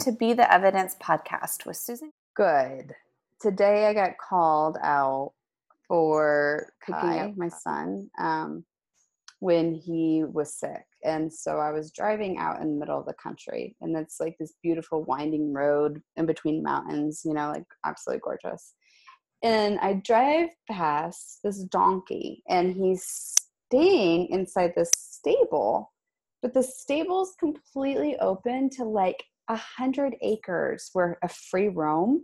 to Be the Evidence podcast with Susan Good. Today I got called out for picking up my son when he was sick. And so I was driving out in the middle of the country, and it's like this beautiful winding road in between mountains, you know, like absolutely gorgeous. And I drive past this donkey, and he's staying inside this stable, but the stable's completely open to like 100 acres where a free roam,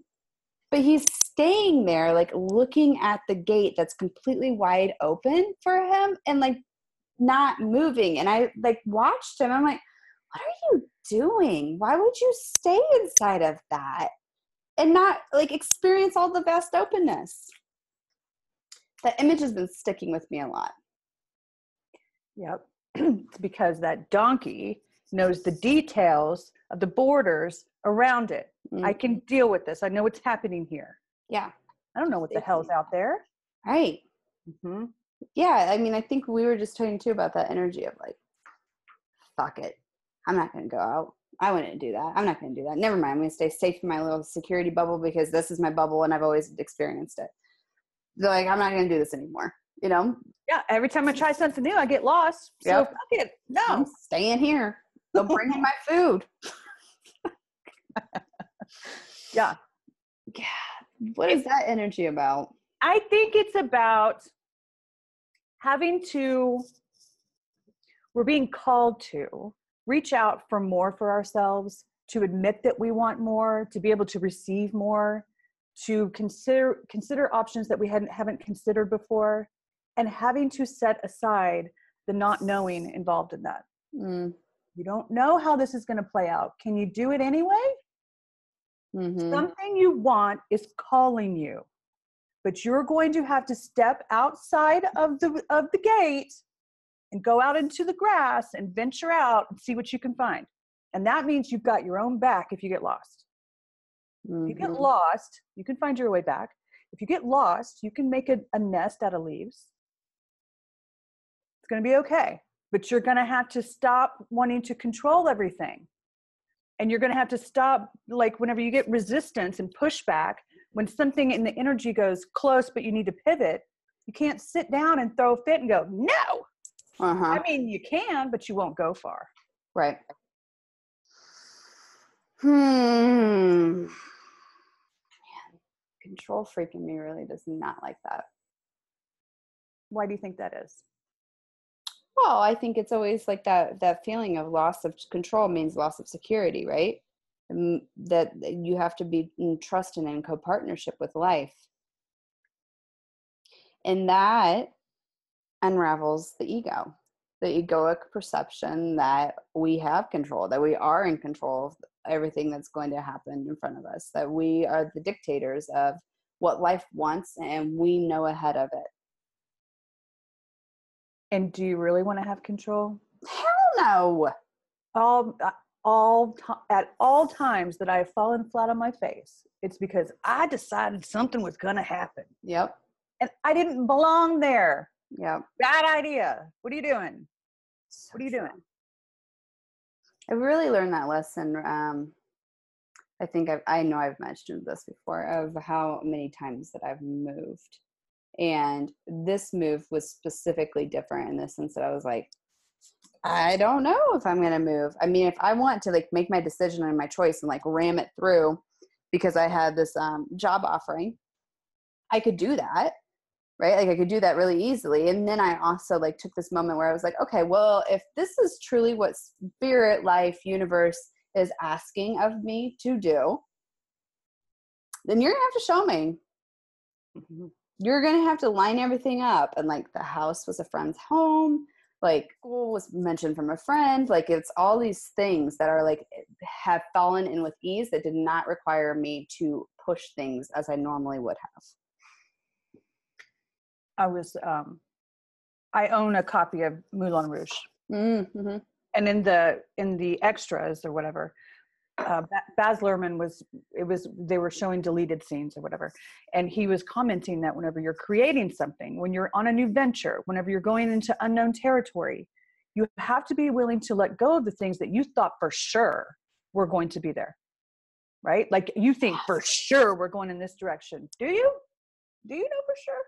but he's staying there, like looking at the gate that's completely wide open for him and like not moving. And I like watched him. I'm like, what are you doing? Why would you stay inside of that and not like experience all the vast openness? That image has been sticking with me a lot. Yep. It's because that donkey knows the details of the borders around it. Mm-hmm. I can deal with this. I know what's happening here. Yeah. I don't know what the hell's out there. Right. Mm-hmm. Yeah. I mean, I think we were just talking too about that energy of like, fuck it. I'm not going to go out. I wouldn't do that. I'm not going to do that. Never mind. I'm going to stay safe in my little security bubble because this is my bubble and I've always experienced it. So like, I'm not going to do this anymore. You know? Yeah. Every time I try something new, I get lost. So fuck it. No. I'm staying here. They'll bring me my food. Yeah. Yeah. What is that energy about? I think it's about having to, we're being called to reach out for more for ourselves, to admit that we want more, to be able to receive more, to consider options that we haven't considered before, and having to set aside the not knowing involved in that. Mm. You don't know how this is going to play out. Can you do it anyway? Mm-hmm. Something you want is calling you, but you're going to have to step outside of the gate and go out into the grass and venture out and see what you can find. And that means you've got your own back if you get lost. Mm-hmm. You get lost, you can find your way back. If you get lost, you can make a nest out of leaves. It's going to be okay, but you're going to have to stop wanting to control everything. And you're going to have to stop, like whenever you get resistance and pushback, when something in the energy goes close, but you need to pivot, you can't sit down and throw a fit and go, no. Uh-huh. I mean, you can, but you won't go far. Right. Man, control freaking me really does not like that. Why do you think that is? Well, I think it's always like that feeling of loss of control means loss of security, right? And that you have to be in trust and in co-partnership with life. And that unravels the egoic perception that we have control, that we are in control of everything that's going to happen in front of us, that we are the dictators of what life wants and we know ahead of it. And do you really want to have control? Hell no. At all times that I've fallen flat on my face, it's because I decided something was going to happen. Yep. And I didn't belong there. Yep. Bad idea. What are you doing? I really learned that lesson. I think I know I've mentioned this before of how many times that I've moved. And this move was specifically different in the sense that I was like, I don't know if I'm going to move. I mean, if I want to like make my decision and my choice and like ram it through because I had this job offering, I could do that, right? Like I could do that really easily. And then I also like took this moment where I was like, okay, well, if this is truly what spirit, life, universe is asking of me to do, then you're going to have to show me. Mm-hmm. You're going to have to line everything up. And like the house was a friend's home, like school was mentioned from a friend. Like it's all these things that are like have fallen in with ease that did not require me to push things as I normally would have. I was, I own a copy of Moulin Rouge. Mm-hmm. And in the extras or whatever, Baz Luhrmann they were showing deleted scenes or whatever. And he was commenting that whenever you're creating something, when you're on a new venture, whenever you're going into unknown territory, you have to be willing to let go of the things that you thought for sure were going to be there. right? Like you think for sure we're going in this direction. Do you know for sure?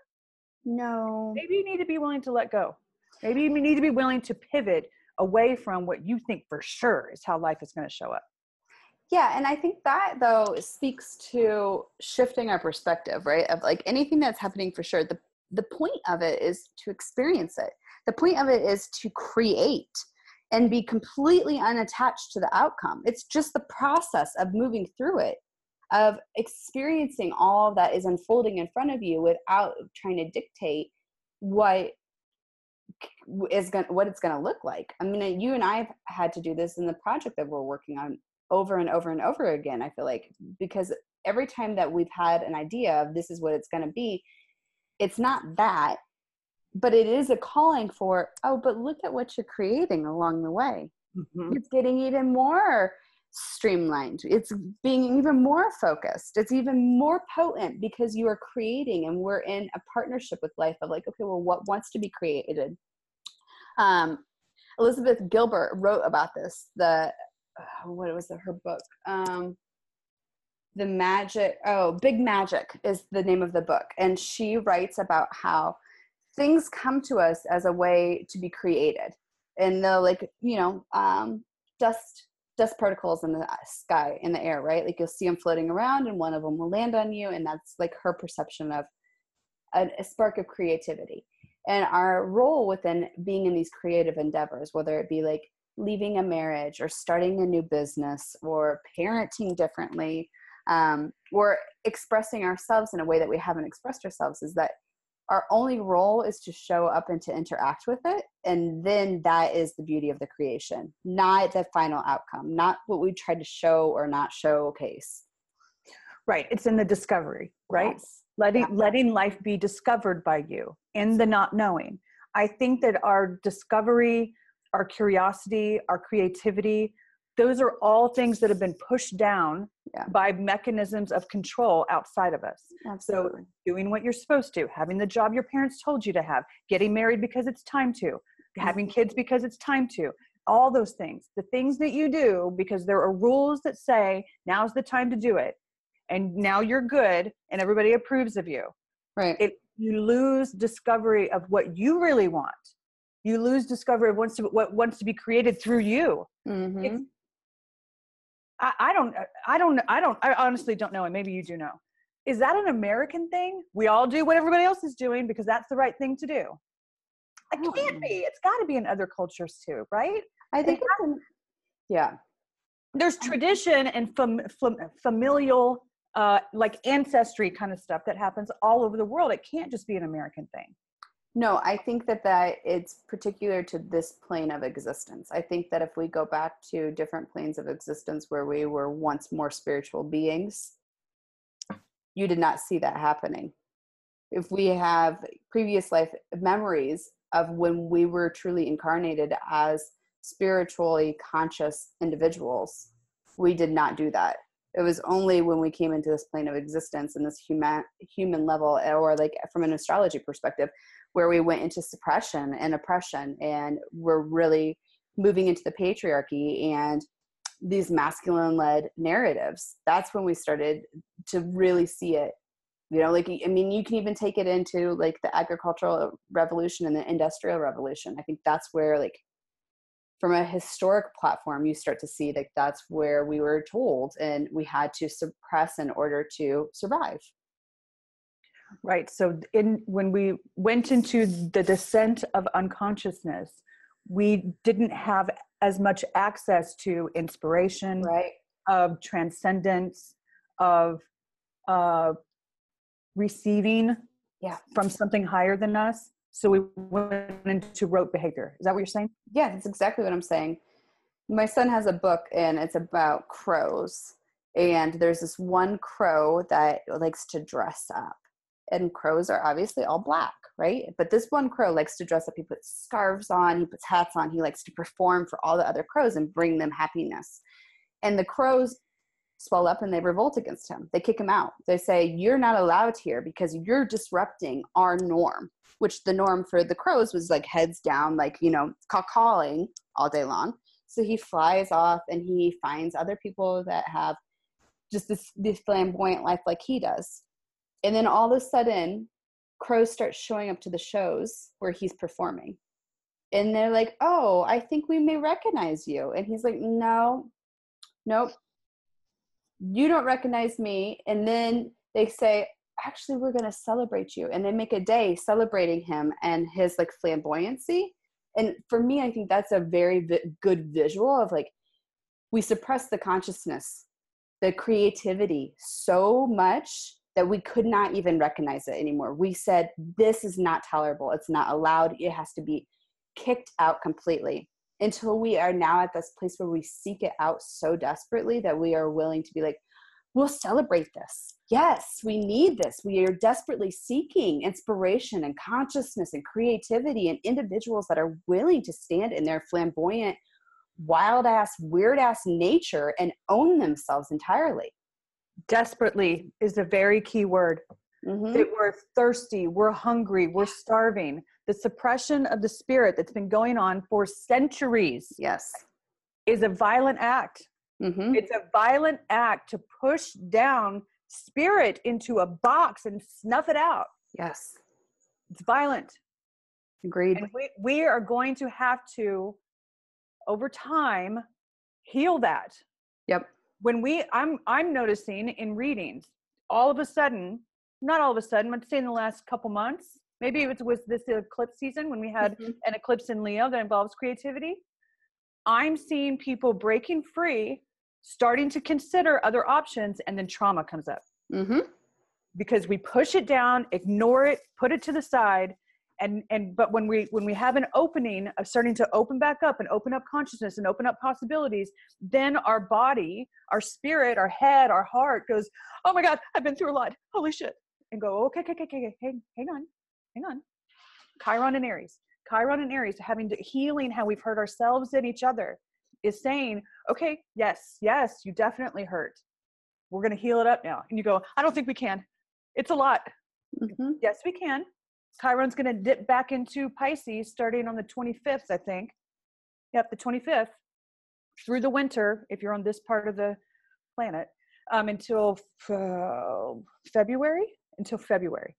No. Maybe you need to be willing to let go. Maybe you need to be willing to pivot away from what you think for sure is how life is going to show up. Yeah. And I think that though speaks to shifting our perspective, right? Of like anything that's happening for sure. The point of it is to experience it. The point of it is to create and be completely unattached to the outcome. It's just the process of moving through it, of experiencing all that is unfolding in front of you without trying to dictate what it's going to look like. I mean, you and I have had to do this in the project that we're working on over and over and over again, I feel like, because every time that we've had an idea of this is what it's going to be, it's not that, but it is a calling for, oh, but look at what you're creating along the way. Mm-hmm. It's getting even more streamlined. It's being even more focused. It's even more potent because you are creating, and we're in a partnership with life of like, okay, well, what wants to be created? Elizabeth Gilbert wrote about this, her book? Big Magic is the name of the book. And she writes about how things come to us as a way to be created. And they're like, dust particles in the sky, in the air, right? Like you'll see them floating around and one of them will land on you. And that's like her perception of a spark of creativity. And our role within being in these creative endeavors, whether it be like leaving a marriage or starting a new business or parenting differently, or expressing ourselves in a way that we haven't expressed ourselves, is that our only role is to show up and to interact with it. And then that is the beauty of the creation, not the final outcome, not what we tried to show or not showcase. Right. It's in the discovery, right? Yes. Letting life be discovered by you in the not knowing. I think that our discovery, our curiosity, our creativity, those are all things that have been pushed down by mechanisms of control outside of us. Absolutely. So doing what you're supposed to, having the job your parents told you to have, getting married because it's time to, having kids because it's time to, all those things. The things that you do because there are rules that say now's the time to do it and now you're good and everybody approves of you. Right. You lose discovery of what you really want. You lose discovery of what wants to be created through you. Mm-hmm. I honestly don't know. And maybe you do know. Is that an American thing? We all do what everybody else is doing because that's the right thing to do. It can't be. It's got to be in other cultures too, right? I think. Yeah. There's tradition and familial, like ancestry kind of stuff that happens all over the world. It can't just be an American thing. No, I think that it's particular to this plane of existence. I think that if we go back to different planes of existence where we were once more spiritual beings, you did not see that happening. If we have previous life memories of when we were truly incarnated as spiritually conscious individuals, we did not do that. It was only when we came into this plane of existence and this human level, or like from an astrology perspective, where we went into suppression and oppression and we're really moving into the patriarchy and these masculine led narratives. That's when we started to really see it, you can even take it into like the agricultural revolution and the industrial revolution. I think that's where, like, from a historic platform, you start to see that that's where we were told and we had to suppress in order to survive. Right. So when we went into the descent of unconsciousness, we didn't have as much access to inspiration, right, of transcendence, of receiving from something higher than us. So we went into rote behavior. Is that what you're saying? Yeah, that's exactly what I'm saying. My son has a book and it's about crows. And there's this one crow that likes to dress up. And crows are obviously all black, right? But this one crow likes to dress up. He puts scarves on, he puts hats on, he likes to perform for all the other crows and bring them happiness. And the crows swell up and they revolt against him. They kick him out. They say, you're not allowed here because you're disrupting our norm, which the norm for the crows was like heads down, like, caw-cawing all day long. So he flies off and he finds other people that have just this flamboyant life like he does. And then all of a sudden, crows start showing up to the shows where he's performing. And they're like, oh, I think we may recognize you. And he's like, no, nope, you don't recognize me. And then they say, actually, we're going to celebrate you. And they make a day celebrating him and his like flamboyancy. And for me, I think that's a very good visual of like, we suppress the consciousness, the creativity so much that we could not even recognize it anymore. We said, this is not tolerable. It's not allowed. It has to be kicked out completely, until we are now at this place where we seek it out so desperately that we are willing to be like, we'll celebrate this. Yes, we need this. We are desperately seeking inspiration and consciousness and creativity and individuals that are willing to stand in their flamboyant, wild-ass, weird-ass nature and own themselves entirely. Desperately is a very key word. Mm-hmm. That we're thirsty, we're hungry, we're starving. The suppression of the spirit that's been going on for centuries, yes, is a violent act. Mm-hmm. It's a violent act to push down spirit into a box and snuff it out. Yes. It's violent. Agreed. And we are going to have to, over time, heal that. Yep. When I'm noticing in readings, all of a sudden, not all of a sudden, I'd say in the last couple months, maybe it was this eclipse season when we had an eclipse in Leo that involves creativity. I'm seeing people breaking free, starting to consider other options, and then trauma comes up. Mm-hmm. Because we push it down, ignore it, put it to the side. But when we have an opening of starting to open back up and open up consciousness and open up possibilities, then our body, our spirit, our head, our heart goes, oh my God, I've been through a lot. Holy shit. And go, okay, hang on. Chiron and Aries, having to healing how we've hurt ourselves and each other, is saying, okay, yes, you definitely hurt. We're going to heal it up now. And you go, I don't think we can. It's a lot. Mm-hmm. Yes, we can. Chiron's going to dip back into Pisces starting on the 25th, I think. Yep, the 25th through the winter, if you're on this part of the planet, until February. Until February.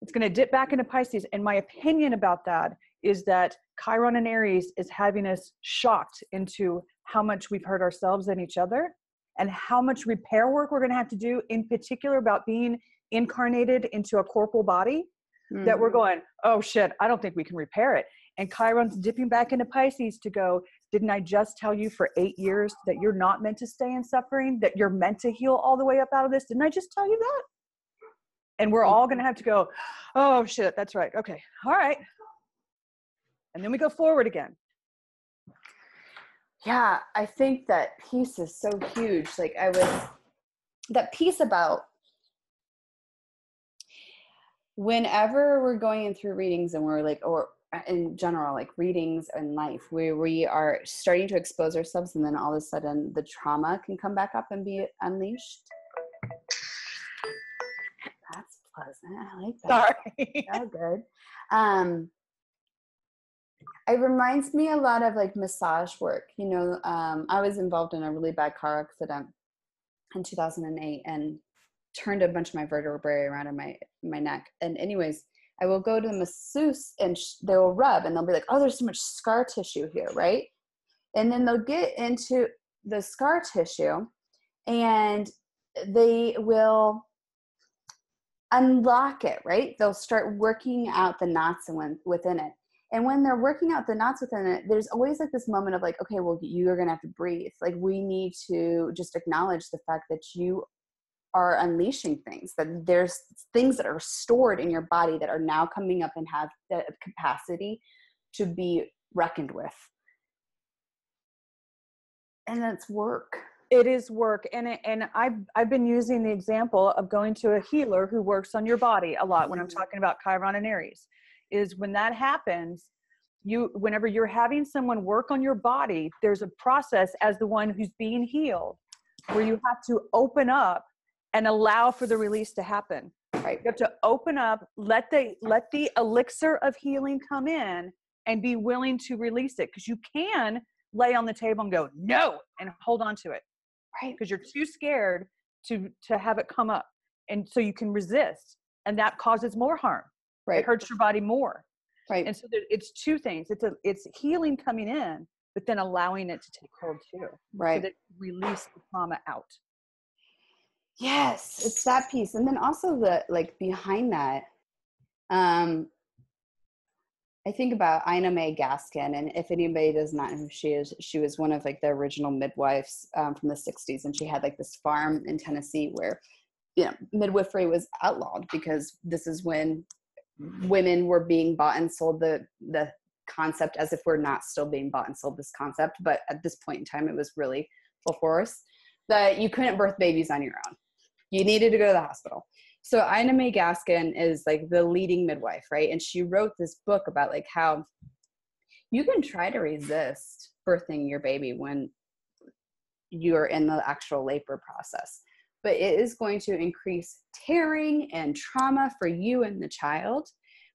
It's going to dip back into Pisces. And my opinion about that is that Chiron and Aries is having us shocked into how much we've hurt ourselves and each other, and how much repair work we're going to have to do, in particular about being incarnated into a corporal body. Mm-hmm. That we're going, oh shit, I don't think we can repair it. And Chiron's dipping back into Pisces to go, didn't I just tell you for 8 years that you're not meant to stay in suffering, that you're meant to heal all the way up out of this? Didn't I just tell you that? And we're all going to have to go, oh shit, that's right. Okay. All right. And then we go forward again. Yeah. I think that piece is so huge. Like that piece about, whenever we're going in through readings and we're like, or in general, like readings and life, where we are starting to expose ourselves, and then all of a sudden the trauma can come back up and be unleashed. That's pleasant. I like that. Sorry. That's good. It reminds me a lot of like massage work. You know, I was involved in a really bad car accident in 2008 and turned a bunch of my vertebrae around in my neck. And anyways, I will go to the masseuse and they will rub and they'll be like, oh, there's so much scar tissue here, right? And then they'll get into the scar tissue and they will unlock it, right? They'll start working out the knots within it. And when they're working out the knots within it, there's always like this moment of like, okay, well, you are going to have to breathe. Like, we need to just acknowledge the fact that you are unleashing things, that there's things that are stored in your body that are now coming up and have the capacity to be reckoned with. And that's work. It is work. And I've been using the example of going to a healer who works on your body a lot when I'm talking about Chiron and Aries, is when that happens, whenever you're having someone work on your body, there's a process as the one who's being healed where you have to open up and allow for the release to happen. Right. You have to open up, let the elixir of healing come in and be willing to release it. Because you can lay on the table and go, no, and hold on to it. Right. Because you're too scared to have it come up. And so you can resist, and that causes more harm. Right. It hurts your body more. Right. And so there, it's two things. It's healing coming in, but then allowing it to take hold too. Right. So that you release the trauma out. Yes. It's that piece. And then also the, like, behind that, I think about Ina May Gaskin, and if anybody does not know who she is, she was one of like the original midwives from the 60s. And she had like this farm in Tennessee where, you know, midwifery was outlawed, because this is when women were being bought and sold the concept, as if we're not still being bought and sold this concept. But at this point in time, it was really full force that you couldn't birth babies on your own. You needed to go to the hospital. So Ina May Gaskin is like the leading midwife, right? And she wrote this book about like how you can try to resist birthing your baby when you're in the actual labor process, but it is going to increase tearing and trauma for you and the child.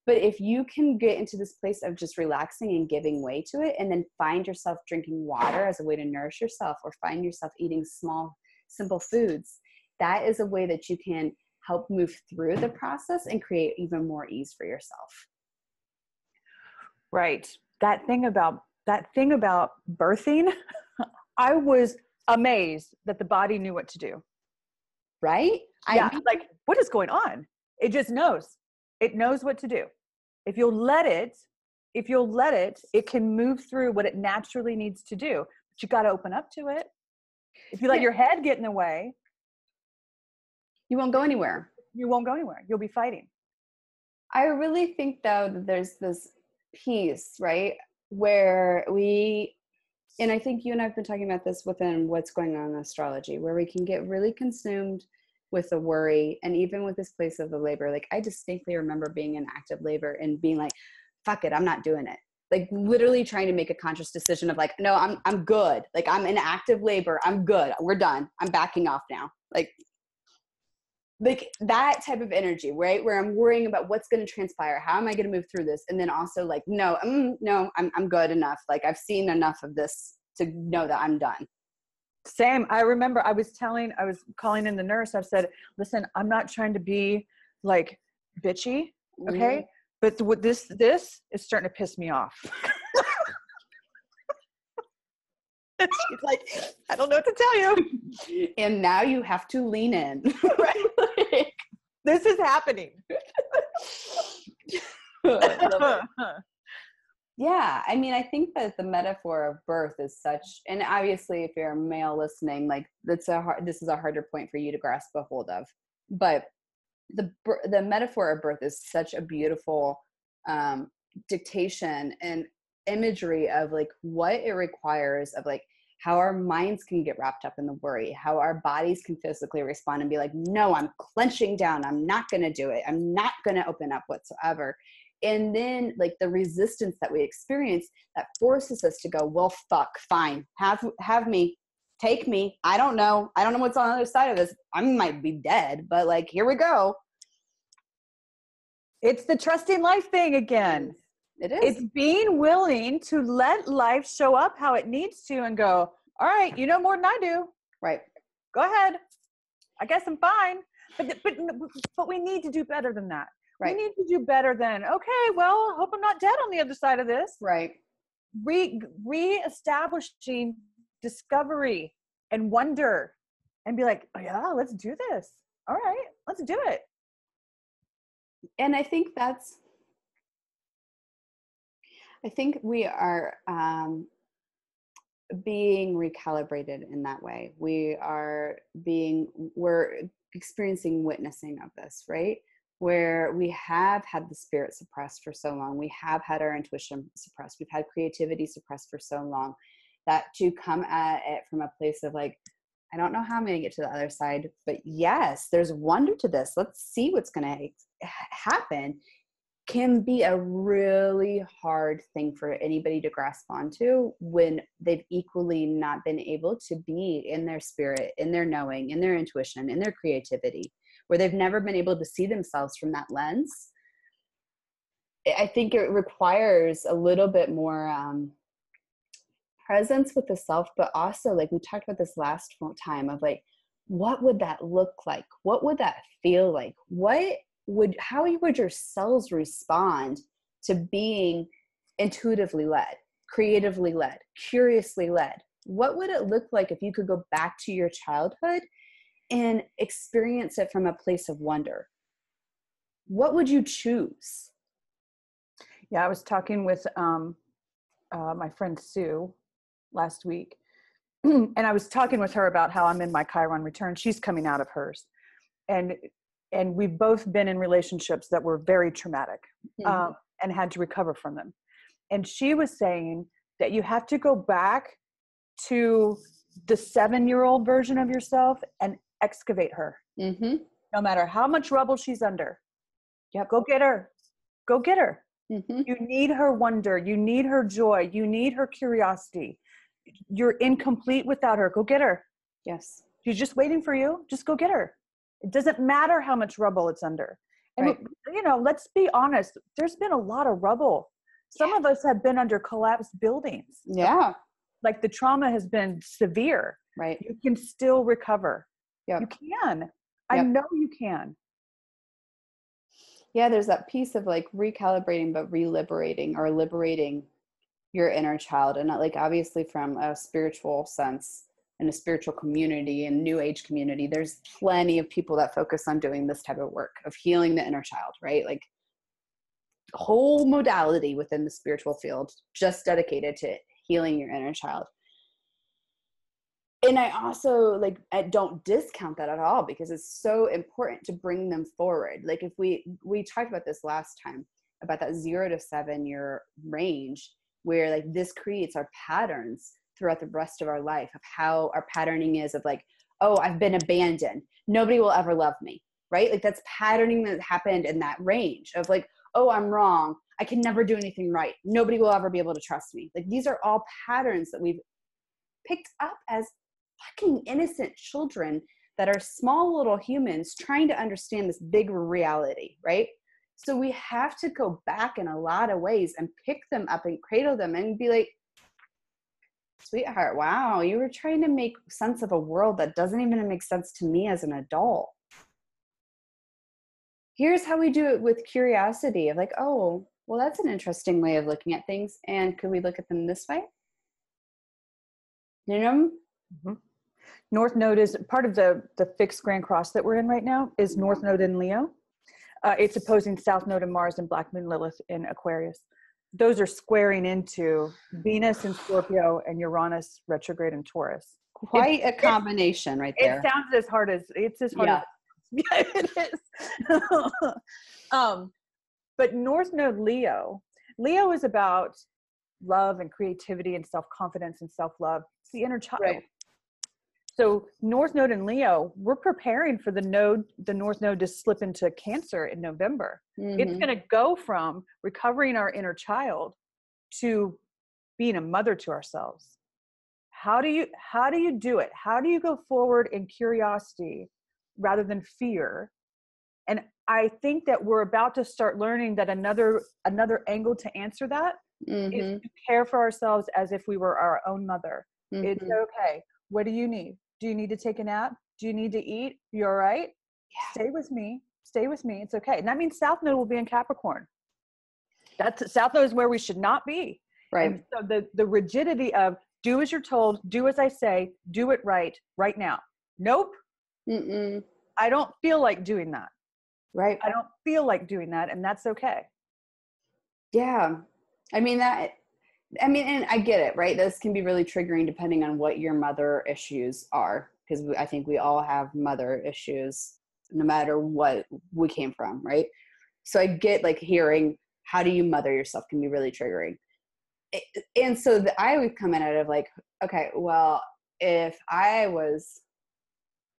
But if you can get into this place of just relaxing and giving way to it, and then find yourself drinking water as a way to nourish yourself, or find yourself eating small, simple foods, that is a way that you can help move through the process and create even more ease for yourself. Right. That thing about birthing, I was amazed that the body knew what to do. Right? Yeah. Like, what is going on? It just knows. It knows what to do. If you'll let it, it can move through what it naturally needs to do. But you got to open up to it. If you let your head get in the way, you won't go anywhere. You won't go anywhere. You'll be fighting. I really think, though, that there's this piece, right, where we, and I think you and I have been talking about this within what's going on in astrology, where we can get really consumed with the worry, and even with this place of the labor. Like, I distinctly remember being in active labor and being like, fuck it, I'm not doing it. Like, literally trying to make a conscious decision of like, no, I'm good. Like, I'm in active labor. I'm good. We're done. I'm backing off now. Like that type of energy, right? Where I'm worrying about what's going to transpire. How am I going to move through this? And then also like, no, I'm good enough. Like, I've seen enough of this to know that I'm done. Same. I remember I was calling in the nurse. I said, listen, I'm not trying to be like bitchy. Okay. Mm-hmm. But this is starting to piss me off. She's like, I don't know what to tell you. And now you have to lean in. Right? Like, this is happening. Yeah. I mean, I think that the metaphor of birth is such, and obviously if you're a male listening, like this is a harder point for you to grasp a hold of, but the metaphor of birth is such a beautiful dictation and imagery of like what it requires, of like how our minds can get wrapped up in the worry, how our bodies can physically respond and be like, no, I'm clenching down. I'm not going to do it. I'm not going to open up whatsoever. And then like the resistance that we experience that forces us to go, well, fuck, fine. Have me, take me. I don't know what's on the other side of this. I might be dead, but like, here we go. It's the trusting life thing again. It is. It's being willing to let life show up how it needs to and go, all right, you know more than I do. Right. Go ahead. I guess I'm fine. But we need to do better than that. Right. We need to do better than, okay, well, hope I'm not dead on the other side of this. Right. Reestablishing discovery and wonder and be like, oh yeah, let's do this. All right, let's do it. And I think that's, I think we are being recalibrated in that way. We're experiencing witnessing of this, right? Where we have had the spirit suppressed for so long. We have had our intuition suppressed. We've had creativity suppressed for so long, that to come at it from a place of like, I don't know how I'm going to get to the other side, but yes, there's wonder to this. Let's see what's going to happen. Can be a really hard thing for anybody to grasp onto when they've equally not been able to be in their spirit, in their knowing, in their intuition, in their creativity, where they've never been able to see themselves from that lens. I think it requires a little bit more presence with the self, but also like we talked about this last time of like, what would that look like? What would that feel like? How would your cells respond to being intuitively led, creatively led, curiously led? What would it look like if you could go back to your childhood and experience it from a place of wonder? What would you choose? Yeah, I was talking with my friend Sue last week, and I was talking with her about how I'm in my Chiron return. She's coming out of hers. And we've both been in relationships that were very traumatic, mm-hmm. And had to recover from them. And she was saying that you have to go back to the 7-year-old version of yourself and excavate her. Mm-hmm. No matter how much rubble she's under. Yeah, go get her. Go get her. Mm-hmm. You need her wonder. You need her joy. You need her curiosity. You're incomplete without her. Go get her. Yes. She's just waiting for you. Just go get her. It doesn't matter how much rubble it's under. And, right. You know, let's be honest. There's been a lot of rubble. Some of us have been under collapsed buildings. Yeah. Like the trauma has been severe. Right. You can still recover. Yep. You can. Yep. I know you can. Yeah. There's that piece of like recalibrating, but reliberating or liberating your inner child. And like, obviously from a spiritual sense, in a spiritual community and new age community, there's plenty of people that focus on doing this type of work of healing the inner child, right? Like whole modality within the spiritual field, just dedicated to healing your inner child. And I also like, I don't discount that at all, because it's so important to bring them forward. Like if we talked about this last time about that 0 to 7 year range, where like this creates our patterns throughout the rest of our life of how our patterning is of like, oh, I've been abandoned. Nobody will ever love me, right? Like that's patterning that happened in that range of like, oh, I'm wrong. I can never do anything right. Nobody will ever be able to trust me. Like these are all patterns that we've picked up as fucking innocent children that are small little humans trying to understand this big reality, right? So we have to go back in a lot of ways and pick them up and cradle them and be like, sweetheart, wow, you were trying to make sense of a world that doesn't even make sense to me as an adult. Here's how we do it with curiosity of like, oh, well, that's an interesting way of looking at things. And could we look at them this way? You know? Mm-hmm. North Node is part of the fixed Grand Cross that we're in right now is North Node in Leo. It's opposing South Node in Mars and Black Moon Lilith in Aquarius. Those are squaring into Venus and Scorpio and Uranus retrograde in Taurus. Quite a combination right there. It sounds as hard as, it's as hard as it is. But North Node Leo, Leo is about love and creativity and self-confidence and self-love. It's the inner child. Right. So North Node in Leo, we're preparing for the North Node to slip into Cancer in November. Mm-hmm. It's going to go from recovering our inner child to being a mother to ourselves. How do you do it? How do you go forward in curiosity rather than fear? And I think that we're about to start learning that another angle to answer that mm-hmm. is to care for ourselves as if we were our own mother. Mm-hmm. It's okay. What do you need? Do you need to take a nap? Do you need to eat? You all right? Yeah. Stay with me. Stay with me. It's okay. And that means South Node will be in Capricorn. That's South Node is where we should not be. Right. And so the rigidity of do as you're told, do as I say, do it right now. Nope. Mm-mm. I don't feel like doing that. Right. I don't feel like doing that. And that's okay. Yeah. I mean, and I get it, right? This can be really triggering depending on what your mother issues are, because I think we all have mother issues no matter what we came from, right? So I get like hearing, how do you mother yourself can be really triggering. And so I would come at it of like, okay, well, if I was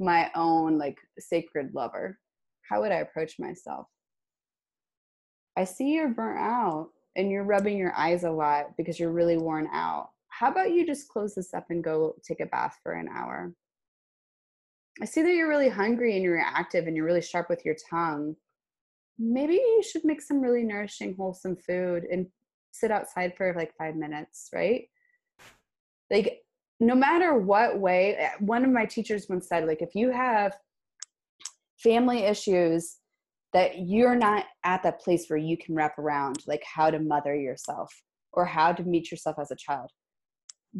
my own like sacred lover, how would I approach myself? I see you're burnt out. And you're rubbing your eyes a lot because you're really worn out. How about you just close this up and go take a bath for an hour? I see that you're really hungry and you're active and you're really sharp with your tongue. Maybe you should make some really nourishing, wholesome food and sit outside for like 5 minutes, right? Like no matter what way, one of my teachers once said, like, if you have family issues that you're not at that place where you can wrap around, like how to mother yourself or how to meet yourself as a child,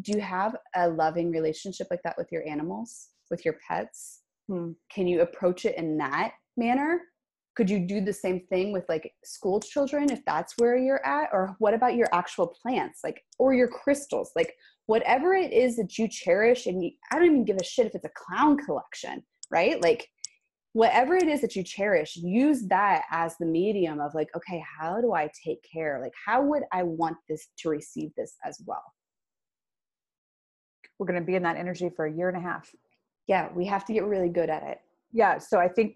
do you have a loving relationship like that with your animals, with your pets? Can you approach it in that manner? Could you do the same thing with like school children if that's where you're at? Or what about your actual plants, like, or your crystals, like whatever it is that you cherish? And you, I don't even give a shit if it's a clown collection, right? Like whatever it is that you cherish, use that as the medium of like, okay, how do I take care? Like, how would I want this to receive this as well? We're going to be in that energy for a year and a half. Yeah. We have to get really good at it. Yeah. So I think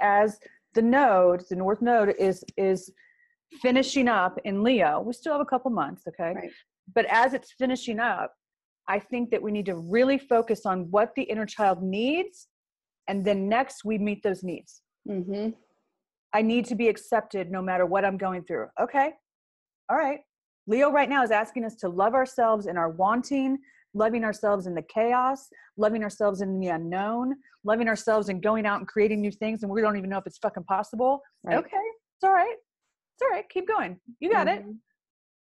as the node, the North Node is finishing up in Leo. We still have a couple months. Okay. Right. But as it's finishing up, I think that we need to really focus on what the inner child needs. And then next we meet those needs. Mm-hmm. I need to be accepted no matter what I'm going through. Okay. All right. Leo right now is asking us to love ourselves in our wanting, loving ourselves in the chaos, loving ourselves in the unknown, loving ourselves and going out and creating new things. And we don't even know if it's fucking possible. Right. Okay. It's all right. It's all right. Keep going. You got it.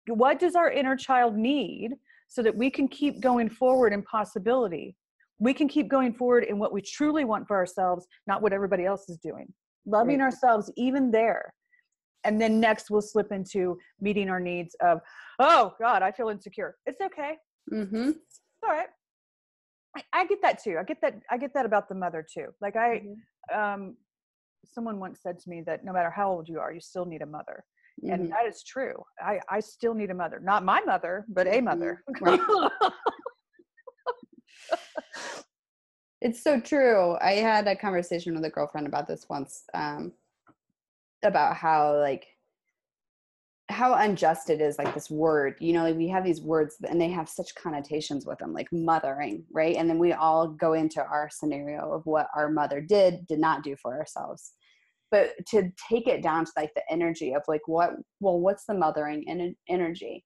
What does our inner child need so that we can keep going forward in possibility? We can keep going forward in what we truly want for ourselves, not what everybody else is doing. Loving ourselves even there. And then next we'll slip into meeting our needs of, oh God, I feel insecure. It's okay. Mm-hmm. All right. I get that too. I get that about the mother too. Like someone once said to me that no matter how old you are, you still need a mother. Mm-hmm. And that is true. I still need a mother, not my mother, but a mother. Right. It's so true. I had a conversation with a girlfriend about this once, about how unjust it is, like this word, you know, like we have these words and they have such connotations with them, like mothering, right? And then we all go into our scenario of what our mother did not do for ourselves. But to take it down to like the energy of like, what's the mothering energy?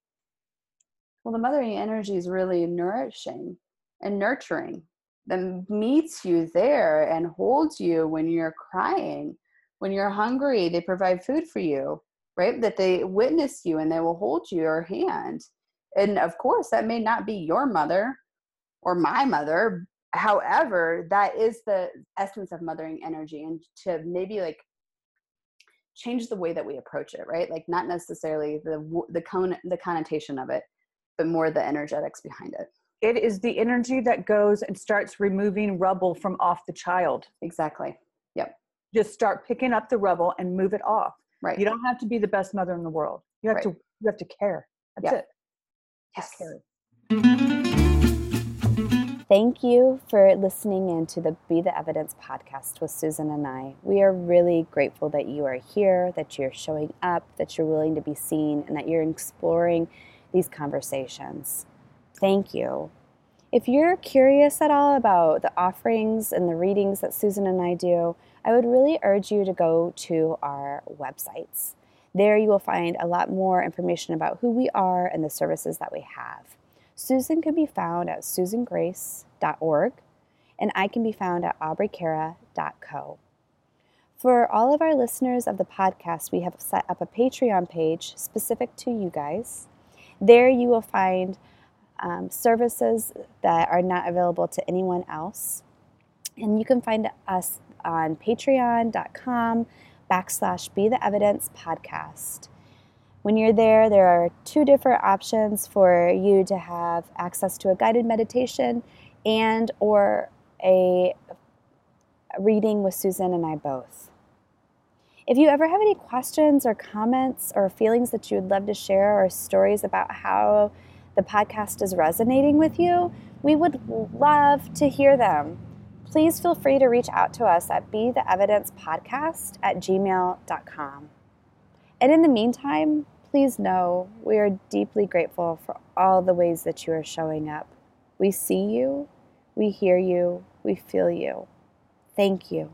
Well, the mothering energy is really nourishing and nurturing, that meets you there and holds you when you're crying, when you're hungry, they provide food for you. Right? That they witness you and they will hold your hand. And of course, that may not be your mother or my mother. However, that is the essence of mothering energy, and to maybe like change the way that we approach it, right? Like not necessarily the connotation of it, but more the energetics behind it. It is the energy that goes and starts removing rubble from off the child. Exactly. Yep. Just start picking up the rubble and move it off. Right. You don't have to be the best mother in the world. You have to. You have to care. That's it. Yes. Care. Thank you for listening in to the Be the Evidence podcast with Susan and I. We are really grateful that you are here, that you're showing up, that you're willing to be seen, and that you're exploring these conversations. Thank you. If you're curious at all about the offerings and the readings that Susan and I do, I would really urge you to go to our websites. There you will find a lot more information about who we are and the services that we have. Susan can be found at susangrace.org, and I can be found at aubreycara.co. For all of our listeners of the podcast, we have set up a Patreon page specific to you guys. There you will find services that are not available to anyone else. And you can find us on patreon.com/Be the Evidence podcast. When you're there, there are 2 different options for you to have access to a guided meditation and or a reading with Susan and I both. If you ever have any questions or comments or feelings that you would love to share or stories about how the podcast is resonating with you, we would love to hear them. Please feel free to reach out to us at betheevidencepodcast@gmail.com. And in the meantime, please know we are deeply grateful for all the ways that you are showing up. We see you, we hear you, we feel you. Thank you.